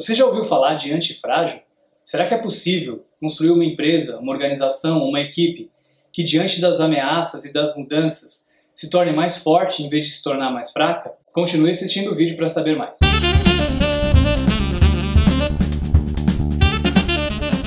Você já ouviu falar de antifrágil? Será que é possível construir uma empresa, uma organização, uma equipe que, diante das ameaças e das mudanças, se torne mais forte em vez de se tornar mais fraca? Continue assistindo o vídeo para saber mais.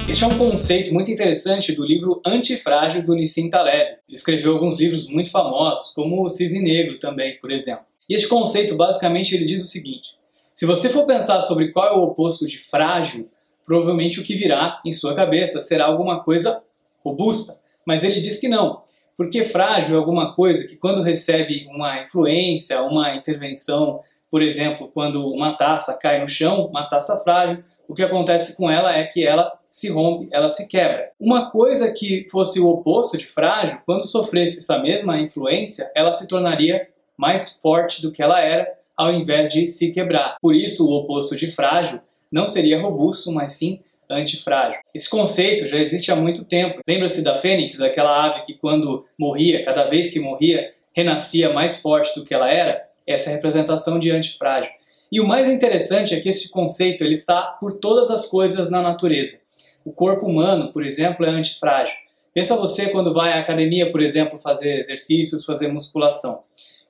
Este é um conceito muito interessante do livro Antifrágil, do Nassim Taleb. Ele escreveu alguns livros muito famosos, como o Cisne Negro também, por exemplo. E este conceito, basicamente, ele diz o seguinte: se você for pensar sobre qual é o oposto de frágil, provavelmente o que virá em sua cabeça será alguma coisa robusta. Mas ele diz que não, porque frágil é alguma coisa que, quando recebe uma influência, uma intervenção, por exemplo, quando uma taça cai no chão, uma taça frágil, o que acontece com ela é que ela se rompe, ela se quebra. Uma coisa que fosse o oposto de frágil, quando sofresse essa mesma influência, ela se tornaria mais forte do que ela era, ao invés de se quebrar. Por isso, o oposto de frágil não seria robusto, mas sim antifrágil. Esse conceito já existe há muito tempo. Lembra-se da fênix, aquela ave que, quando morria, cada vez que morria, renascia mais forte do que ela era? Essa é a representação de antifrágil. E o mais interessante é que esse conceito ele está por todas as coisas na natureza. O corpo humano, por exemplo, é antifrágil. Pensa você quando vai à academia, por exemplo, fazer exercícios, fazer musculação.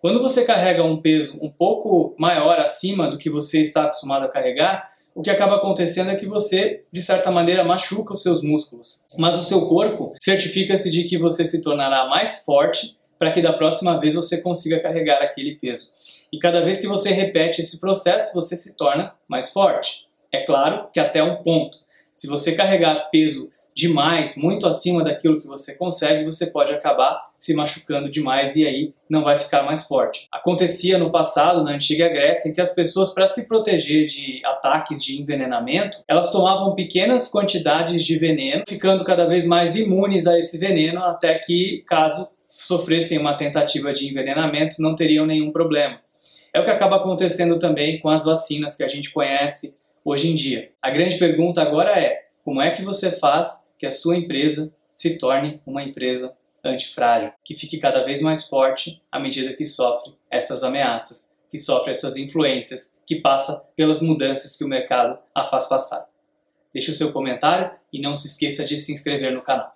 Quando você carrega um peso um pouco maior acima do que você está acostumado a carregar, o que acaba acontecendo é que você, de certa maneira, machuca os seus músculos. Mas o seu corpo certifica-se de que você se tornará mais forte para que da próxima vez você consiga carregar aquele peso. E cada vez que você repete esse processo, você se torna mais forte. É claro que até um ponto. Se você carregar peso demais, muito acima daquilo que você consegue, você pode acabar se machucando demais e aí não vai ficar mais forte. Acontecia no passado, na antiga Grécia, em que as pessoas, para se proteger de ataques de envenenamento, elas tomavam pequenas quantidades de veneno, ficando cada vez mais imunes a esse veneno, até que, caso sofressem uma tentativa de envenenamento, não teriam nenhum problema. É o que acaba acontecendo também com as vacinas que a gente conhece hoje em dia. A grande pergunta agora é: como é que você faz que a sua empresa se torne uma empresa antifrágil, que fique cada vez mais forte à medida que sofre essas ameaças, que sofre essas influências, que passa pelas mudanças que o mercado a faz passar? Deixe o seu comentário e não se esqueça de se inscrever no canal.